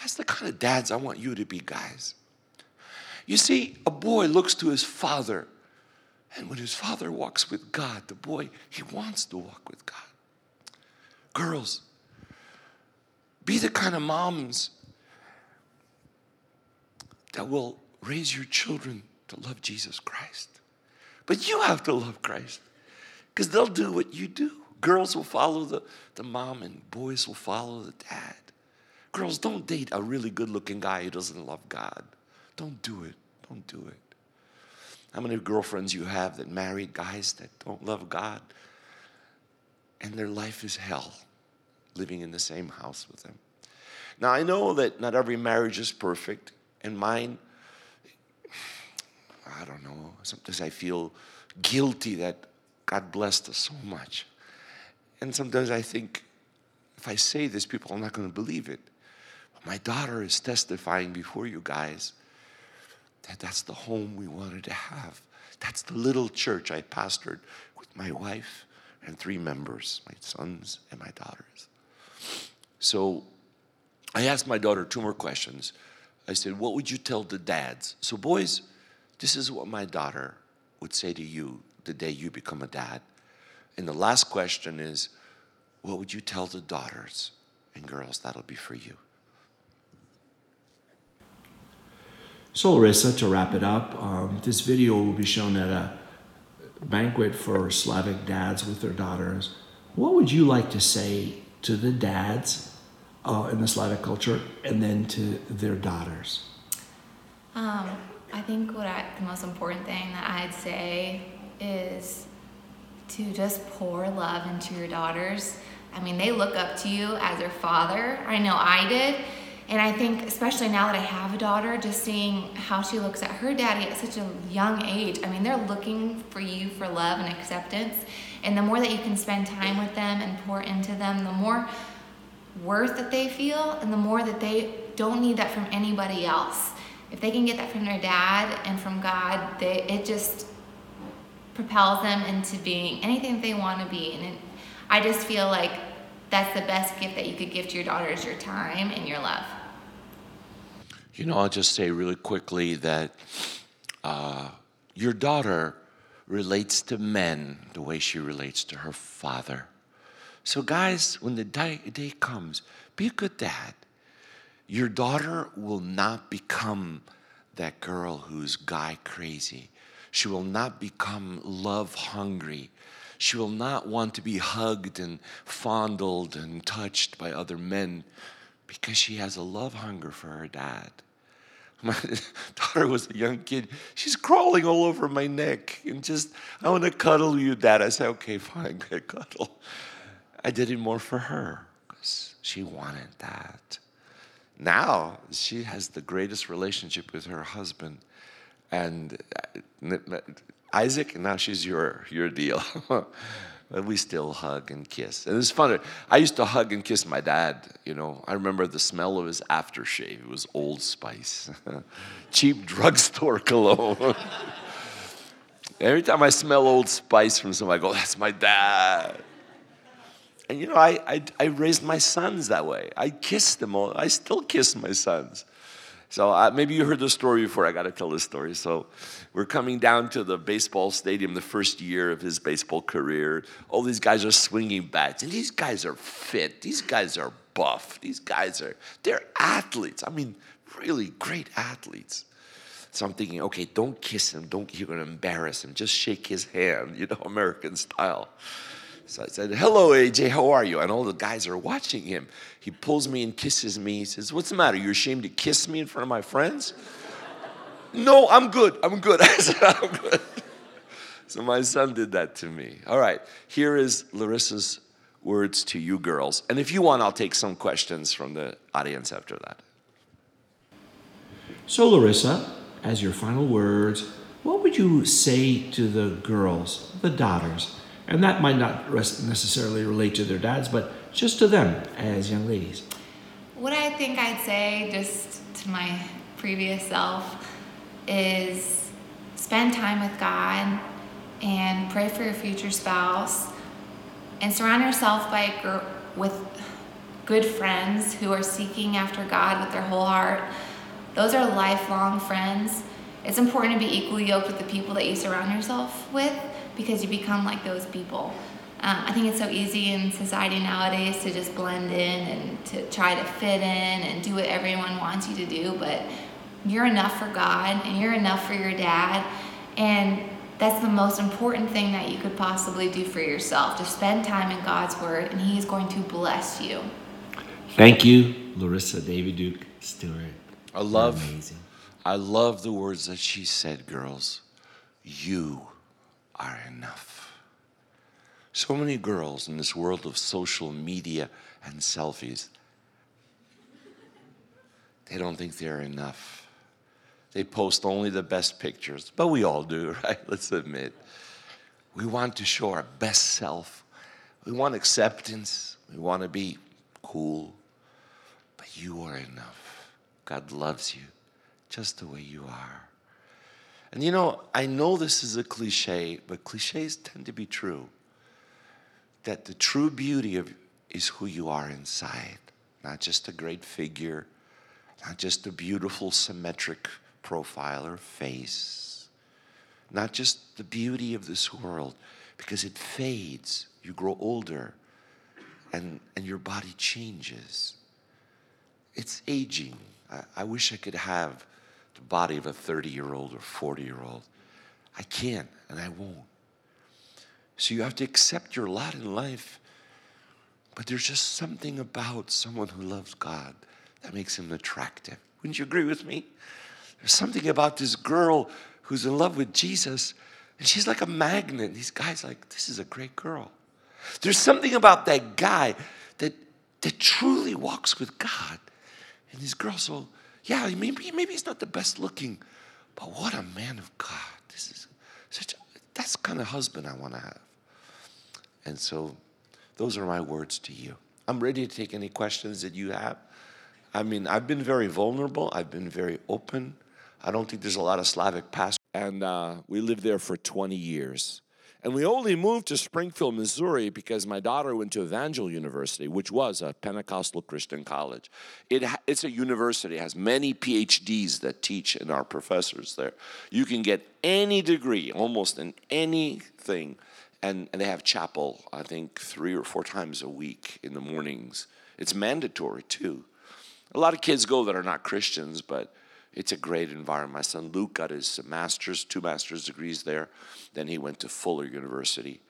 That's the kind of dads I want you to be, guys. You see, a boy looks to his father, and when his father walks with God, the boy, he wants to walk with God. Girls, be the kind of moms that will raise your children to love Jesus Christ. But you have to love Christ, because they'll do what you do. Girls will follow the mom, and boys will follow the dad. Girls, don't date a really good-looking guy who doesn't love God. Don't do it. Don't do it. How many girlfriends you have that married guys that don't love God, and their life is hell, living in the same house with them? Now, I know that not every marriage is perfect, and mine, I don't know, sometimes I feel guilty that God blessed us so much. And sometimes I think, if I say this, people are not going to believe it. My daughter is testifying before you guys that that's the home we wanted to have. That's the little church I pastored with my wife and three members, my sons and my daughters. So I asked my daughter two more questions. I said, what would you tell the dads? So boys, this is what my daughter would say to you the day you become a dad. And the last question is, what would you tell the daughters? And girls, that'll be for you. So Larissa, to wrap it up, this video will be shown at a banquet for Slavic dads with their daughters. What would you like to say to the dads in the Slavic culture and then to their daughters? I think the most important thing that I'd say is to just pour love into your daughters. I mean, they look up to you as their father. I know I did. And I think, especially now that I have a daughter, just seeing how she looks at her daddy at such a young age. I mean, they're looking for you for love and acceptance. And the more that you can spend time with them and pour into them, the more worth that they feel and the more that they don't need that from anybody else. If they can get that from their dad and from God, it just propels them into being anything they want to be. And I just feel like that's the best gift that you could give to your daughter is your time and your love. You know, I'll just say really quickly that your daughter relates to men the way she relates to her father. So guys, when the day comes, be a good dad. Your daughter will not become that girl who's guy crazy. She will not become love hungry. She will not want to be hugged and fondled and touched by other men because she has a love hunger for her dad. My daughter was a young kid. She's crawling all over my neck and just, I want to cuddle you, Dad. I said, okay, fine, cuddle. I did it more for her because she wanted that. Now she has the greatest relationship with her husband. And Isaac, now she's your deal. But we still hug and kiss. And it's funny. I used to hug and kiss my dad, you know. I remember the smell of his aftershave. It was Old Spice. Cheap drugstore cologne. Every time I smell Old Spice from somebody, I go, that's my dad. And, you know, I raised my sons that way. I kissed them all. I still kiss my sons. So maybe you heard the story before. I got to tell this story. So we're coming down to the baseball stadium the first year of his baseball career. All these guys are swinging bats. And these guys are fit. These guys are buff. These guys are, they're athletes. I mean, really great athletes. So I'm thinking, okay, don't kiss him. You're going to embarrass him. Just shake his hand, you know, American style. So I said, hello, AJ, how are you? And all the guys are watching him. He pulls me and kisses me. He says, what's the matter? You're ashamed to kiss me in front of my friends? No, I'm good. I'm good. I said, I'm good. So my son did that to me. All right, here is Larissa's words to you girls. And if you want, I'll take some questions from the audience after that. So Larissa, as your final words, what would you say to the girls, the daughters? And that might not necessarily relate to their dads, but just to them as young ladies. What I think I'd say, just to my previous self, is spend time with God and pray for your future spouse and surround yourself with good friends who are seeking after God with their whole heart. Those are lifelong friends. It's important to be equally yoked with the people that you surround yourself with, because you become like those people. I think it's so easy in society nowadays to just blend in and to try to fit in and do what everyone wants you to do, but you're enough for God and you're enough for your dad, and that's the most important thing that you could possibly do for yourself, to spend time in God's Word, and He is going to bless you. Thank you, Larissa Davyduk-Stewart. I love the words that she said, girls. You are enough. So many girls in this world of social media and selfies, they don't think they're enough. They post only the best pictures, but we all do, right? Let's admit. We want to show our best self. We want acceptance. We want to be cool. But you are enough. God loves you just the way you are. And you know, I know this is a cliche, but cliches tend to be true. That the true beauty is who you are inside, not just a great figure, not just a beautiful symmetric profile or face, not just the beauty of this world, because it fades. You grow older, and your body changes. It's aging. I wish I could have the body of a 30-year-old or 40-year-old. I can't, and I won't. So you have to accept your lot in life. But there's just something about someone who loves God that makes him attractive. Wouldn't you agree with me? There's something about this girl who's in love with Jesus, and she's like a magnet. These guys are like, this is a great girl. There's something about that guy that truly walks with God. And these girls will, yeah, maybe he's not the best looking, but what a man of God. This is that's the kind of husband I want to have. And so those are my words to you. I'm ready to take any questions that you have. I mean, I've been very vulnerable. I've been very open. I don't think there's a lot of Slavic pastors. And we lived there for 20 years. And we only moved to Springfield, Missouri, because my daughter went to Evangel University, which was a Pentecostal Christian college. It's a university. It has many PhDs that teach and are professors there. You can get any degree, almost in anything. And they have chapel, I think, 3 or 4 times a week in the mornings. It's mandatory, too. A lot of kids go that are not Christians, but it's a great environment. My son Luke got his master's, 2 master's degrees there. Then he went to Fuller University.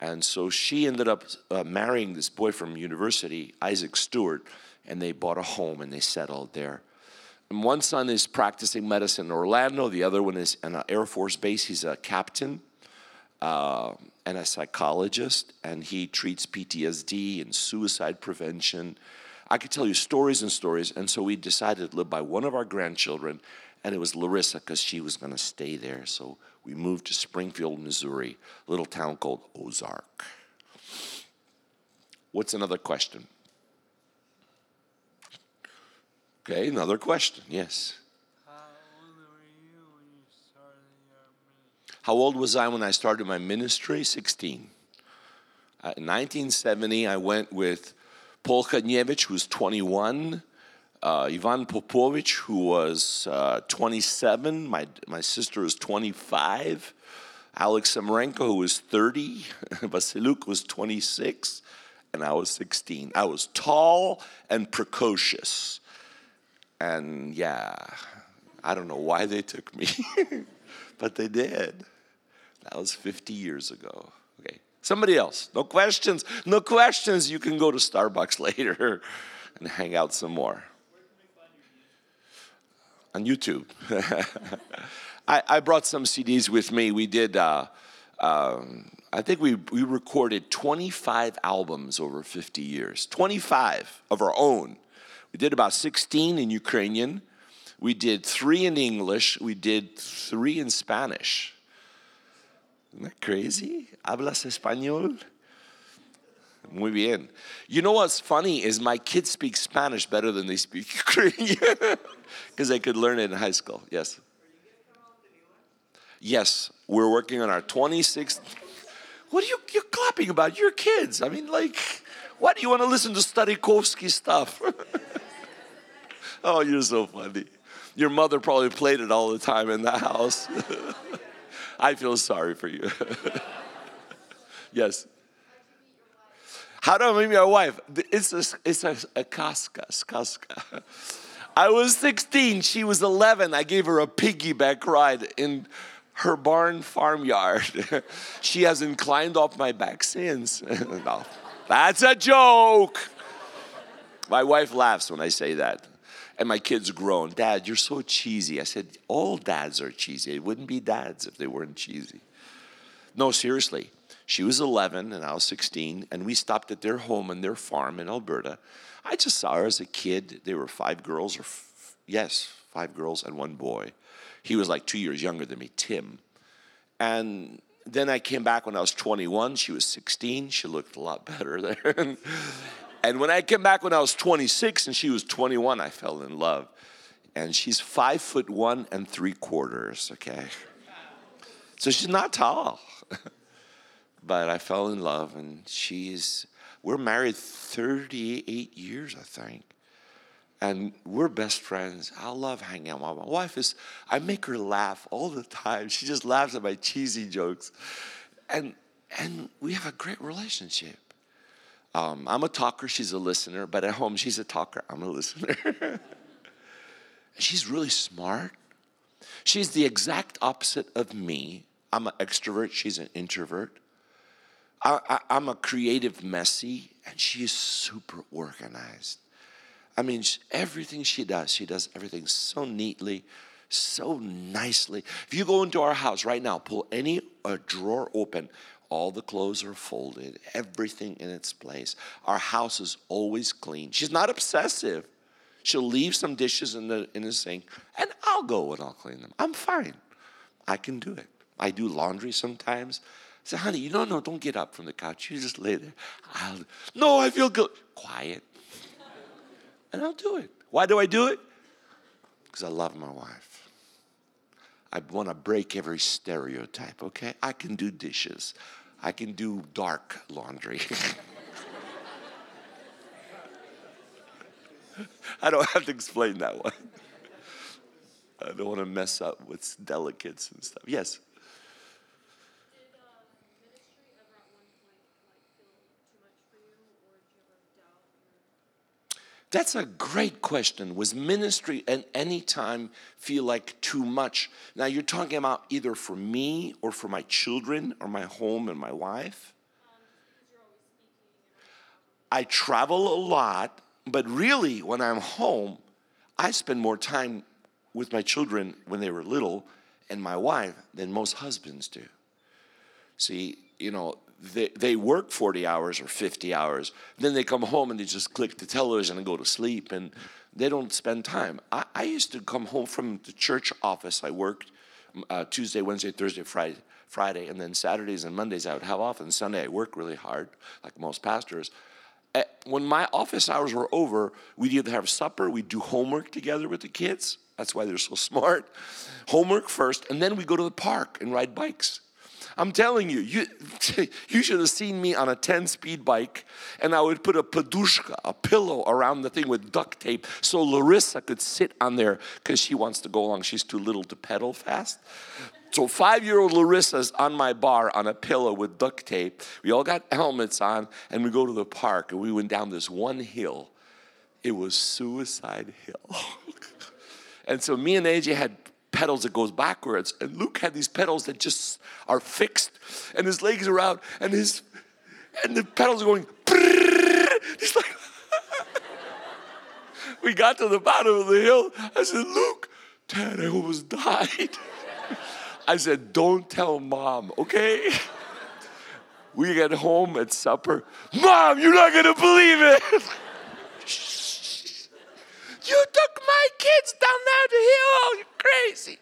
And so she ended up marrying this boy from university, Isaac Stewart, and they bought a home and they settled there. And one son is practicing medicine in Orlando. The other one is in an Air Force base. He's a captain and a psychologist, and he treats PTSD and suicide prevention. I could tell you stories and stories, and so we decided to live by one of our grandchildren, and it was Larissa, because she was going to stay there. So we moved to Springfield, Missouri, a little town called Ozark. What's another question? Okay, another question, yes. How old was I when I started my ministry? 16. In 1970, I went with Polkhanievich, who was 21, Ivan Popovich, who was 27, my sister was 25, Alex Samarenko, who was 30, Vasiluk was 26, and I was 16. I was tall and precocious. And yeah, I don't know why they took me, but they did. That was 50 years ago. Okay. Somebody else. No questions. No questions. You can go to Starbucks later and hang out some more. Where can we find your music? On YouTube. I brought some CDs with me. We did, I think we recorded 25 albums over 50 years. 25 of our own. We did about 16 in Ukrainian. We did 3 in English. We did 3 in Spanish. Isn't that crazy? ¿Hablas español? Muy bien. You know what's funny is my kids speak Spanish better than they speak Ukrainian because they could learn it in high school. Yes. Are you going to come out with the new one? Yes. We're working on our 26th. What are you're clapping about? Your kids. I mean, like, why do you want to listen to Starikovsky stuff? Oh, you're so funny. Your mother probably played it all the time in the house. I feel sorry for you. Yes. How do I meet my wife? It's a kaska. I was 16. She was 11. I gave her a piggyback ride in her barn farmyard. She hasn't climbed off my back since. No. That's a joke. My wife laughs when I say that. And my kids groan. Dad, you're so cheesy. I said, all dads are cheesy. It wouldn't be dads if they weren't cheesy. No, seriously. She was 11 and I was 16. And we stopped at their home and their farm in Alberta. I just saw her as a kid. They were 5 girls and 1 boy. He was like 2 years younger than me, Tim. And then I came back when I was 21. She was 16. She looked a lot better there. And when I came back when I was 26 and she was 21, I fell in love. And she's 5'1" and 3/4, okay? So she's not tall. But I fell in love, and we're married 38 years, I think. And we're best friends. I love hanging out with my wife. I make her laugh all the time. She just laughs at my cheesy jokes. And we have a great relationship. I'm a talker. She's a listener. But at home, she's a talker. I'm a listener. She's really smart. She's the exact opposite of me. I'm an extrovert. She's an introvert. I'm a creative messy, and she is super organized. I mean, everything she does everything so neatly, so nicely. If you go into our house right now, pull any drawer open, all the clothes are folded, everything in its place. Our house is always clean. She's not obsessive. She'll leave some dishes in the sink, and I'll go and I'll clean them. I'm fine. I can do it. I do laundry sometimes. I say, honey, you don't know, don't get up from the couch. You just lay there. No, I feel good. Quiet. And I'll do it. Why do I do it? Because I love my wife. I want to break every stereotype, okay? I can do dishes. I can do dark laundry. I don't have to explain that one. I don't want to mess up with delicates and stuff. Yes? That's a great question. Was ministry at any time feel like too much? Now, you're talking about either for me or for my children or my home and my wife. I travel a lot, but really when I'm home, I spend more time with my children when they were little and my wife than most husbands do. See, you know, they work 40 hours or 50 hours. Then they come home and they just click the television and go to sleep, and they don't spend time. I used to come home from the church office. I worked Tuesday, Wednesday, Thursday, Friday, and then Saturdays and Mondays I would have off, and Sunday I worked really hard, like most pastors. When my office hours were over, we'd either have supper, we'd do homework together with the kids. That's why they're so smart. Homework first, and then we go to the park and ride bikes. I'm telling you, you should have seen me on a 10-speed bike, and I would put a podushka, a pillow, around the thing with duct tape so Larissa could sit on there because she wants to go along. She's too little to pedal fast. So 5-year-old Larissa's on my bar on a pillow with duct tape. We all got helmets on, and we go to the park, and we went down this one hill. It was Suicide Hill. And so me and AJ had pedals that goes backwards, and Luke had these pedals that just are fixed, and his legs are out, and the pedals are going. He's like, we got to the bottom of the hill. I said, Luke, Dad, I almost died. I said, don't tell Mom, okay? We get home at supper. Mom, you're not gonna believe it. You took my kids down the hill, you're crazy.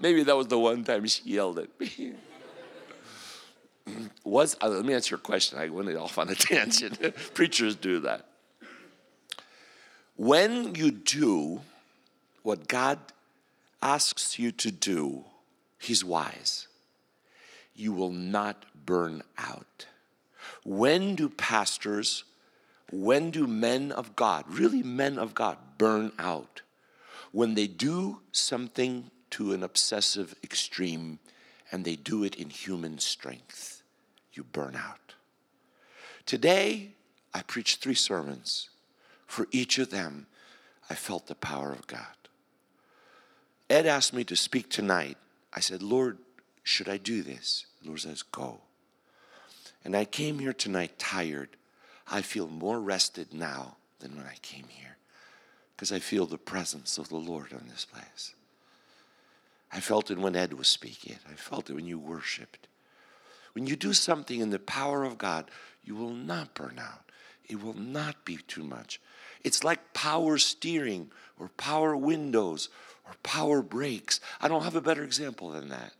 Maybe that was the one time she yelled at me. Let me answer your question. I went off on a tangent. Preachers do that. When you do what God asks you to do, He's wise. You will not burn out. When do men of God, really men of God, burn out? When they do something to an obsessive extreme and they do it in human strength, you burn out. Today, I preached 3 sermons. For each of them, I felt the power of God. Ed asked me to speak tonight. I said, Lord, should I do this? The Lord says, go. And I came here tonight tired. I feel more rested now than when I came here because I feel the presence of the Lord in this place. I felt it when Ed was speaking. I felt it when you worshiped. When you do something in the power of God, you will not burn out. It will not be too much. It's like power steering or power windows or power brakes. I don't have a better example than that.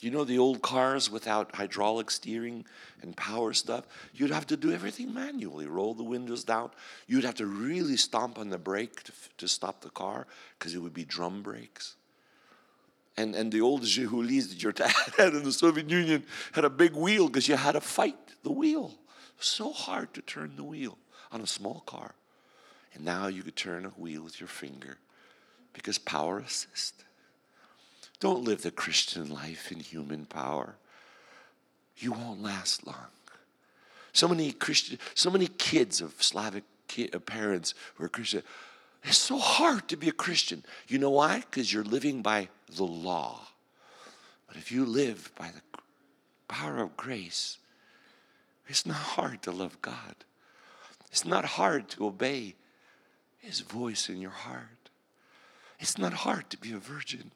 You know the old cars without hydraulic steering and power stuff? You'd have to do everything manually, roll the windows down. You'd have to really stomp on the brake to stop the car because it would be drum brakes. And the old Zhihulis that your dad had in the Soviet Union had a big wheel because you had to fight the wheel. So hard to turn the wheel on a small car. And now you could turn a wheel with your finger because power assist. Don't live the Christian life in human power. You won't last long. So many kids of Slavic parents who are Christian. It's so hard to be a Christian. You know why? Because you're living by the law. But if you live by the power of grace, it's not hard to love God. It's not hard to obey His voice in your heart. It's not hard to be a virgin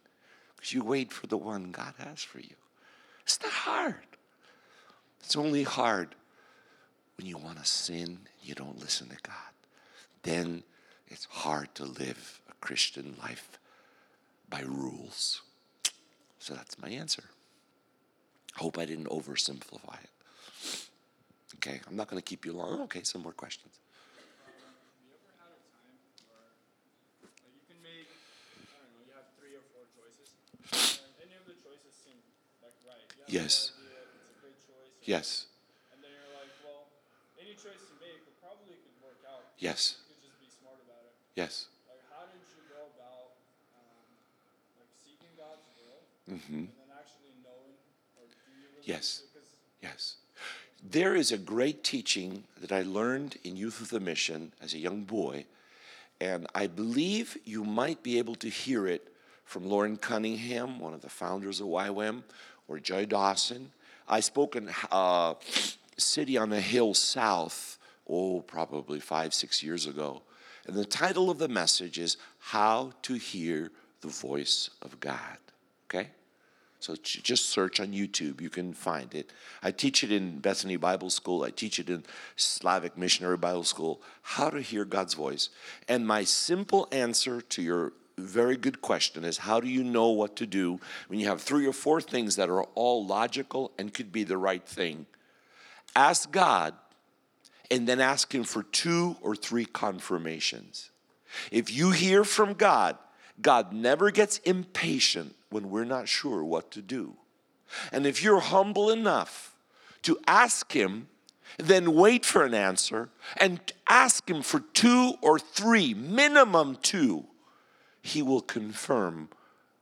because you wait for the one God has for you. It's not hard. It's only hard when you want to sin and you don't listen to God. Then it's hard to live a Christian life by rules. So that's my answer. I hope I didn't oversimplify it. Okay, I'm not going to keep you long. Okay, some more questions. Have you ever had a time where you can make, I don't know, you have 3 or 4 choices, and any of the choices seem like right? Yes. No idea, it's a great choice. Yes. And then you're like, well, any choice you make will probably could work out. Yes. Yes. Like, how did you go about seeking God's will and then actually knowing, or do you really? Yes. Yes. There is a great teaching that I learned in Youth With a Mission as a young boy, and I believe you might be able to hear it from Loren Cunningham, one of the founders of YWAM, or Joy Dawson. I spoke in a city on a hill south, probably 5-6 years ago. And the title of the message is How to Hear the Voice of God, okay? So just search on YouTube. You can find it. I teach it in Bethany Bible School. I teach it in Slavic Missionary Bible School, How to Hear God's Voice. And my simple answer to your very good question is, how do you know what to do when you have 3 or 4 things that are all logical and could be the right thing? Ask God. And then ask Him for 2 or 3 confirmations. If you hear from God, God never gets impatient when we're not sure what to do. And if you're humble enough to ask Him, then wait for an answer and ask Him for 2 or 3, minimum 2, He will confirm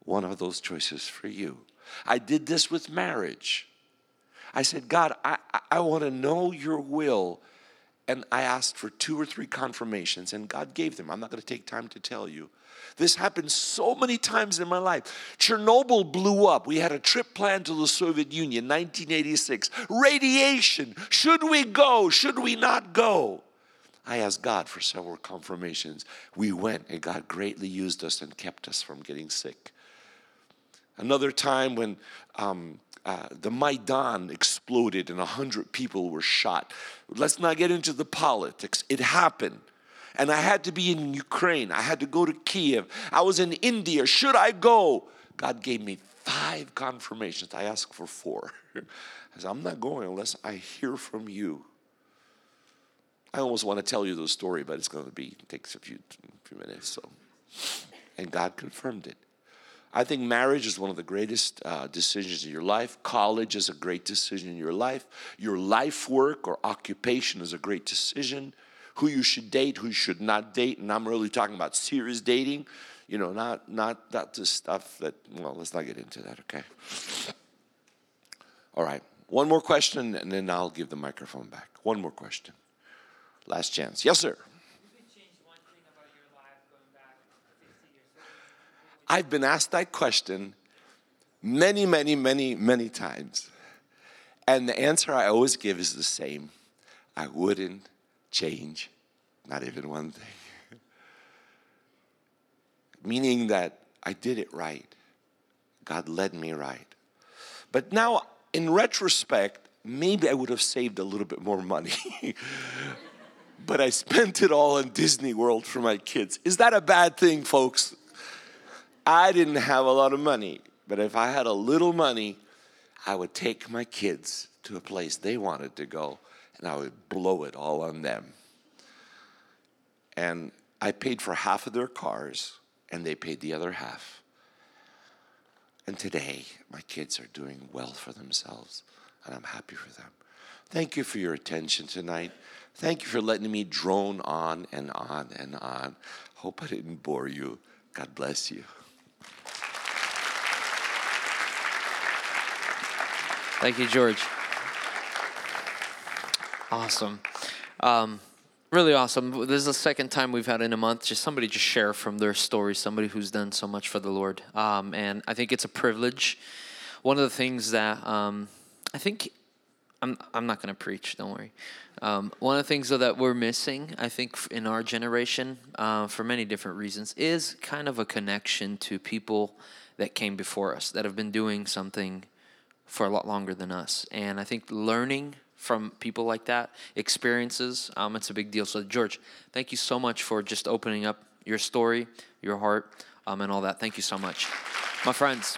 one of those choices for you. I did this with marriage. I said, God, I want to know your will. And I asked for 2 or 3 confirmations, and God gave them. I'm not going to take time to tell you. This happened so many times in my life. Chernobyl blew up. We had a trip planned to the Soviet Union, 1986. Radiation. Should we go? Should we not go? I asked God for several confirmations. We went, and God greatly used us and kept us from getting sick. Another time when the Maidan exploded and 100 people were shot. Let's not get into the politics. It happened. And I had to be in Ukraine. I had to go to Kiev. I was in India. Should I go? God gave me 5 confirmations. I asked for 4. I said, I'm not going unless I hear from you. I almost want to tell you the story, but it's going to be, takes a few minutes. So, and God confirmed it. I think marriage is one of the greatest decisions in your life. College is a great decision in your life. Your life work or occupation is a great decision. Who you should date, who you should not date. And I'm really talking about serious dating. You know, not the stuff that, well, let's not get into that, okay? All right, one more question, and then I'll give the microphone back. One more question. Last chance. Yes, sir. I've been asked that question many times. And the answer I always give is the same. I wouldn't change, not even one thing. Meaning that I did it right. God led me right. But now, in retrospect, maybe I would have saved a little bit more money. But I spent it all in Disney World for my kids. Is that a bad thing, folks? I didn't have a lot of money, but if I had a little money, I would take my kids to a place they wanted to go, and I would blow it all on them. And I paid for half of their cars, and they paid the other half. And today, my kids are doing well for themselves, and I'm happy for them. Thank you for your attention tonight. Thank you for letting me drone on and on and on. Hope I didn't bore you. God bless you. Thank you, George. Awesome. Really awesome. This is the second time we've had in a month, somebody share from their story, somebody who's done so much for the Lord. And I think it's a privilege. One of the things that I think, I'm not going to preach, don't worry. One of the things, though, that we're missing, I think, in our generation, for many different reasons, is kind of a connection to people that came before us, that have been doing something for a lot longer than us. And I think learning from people like that, experiences, it's a big deal. So, George, thank you so much for just opening up your story, your heart, and all that. Thank you so much. My friends.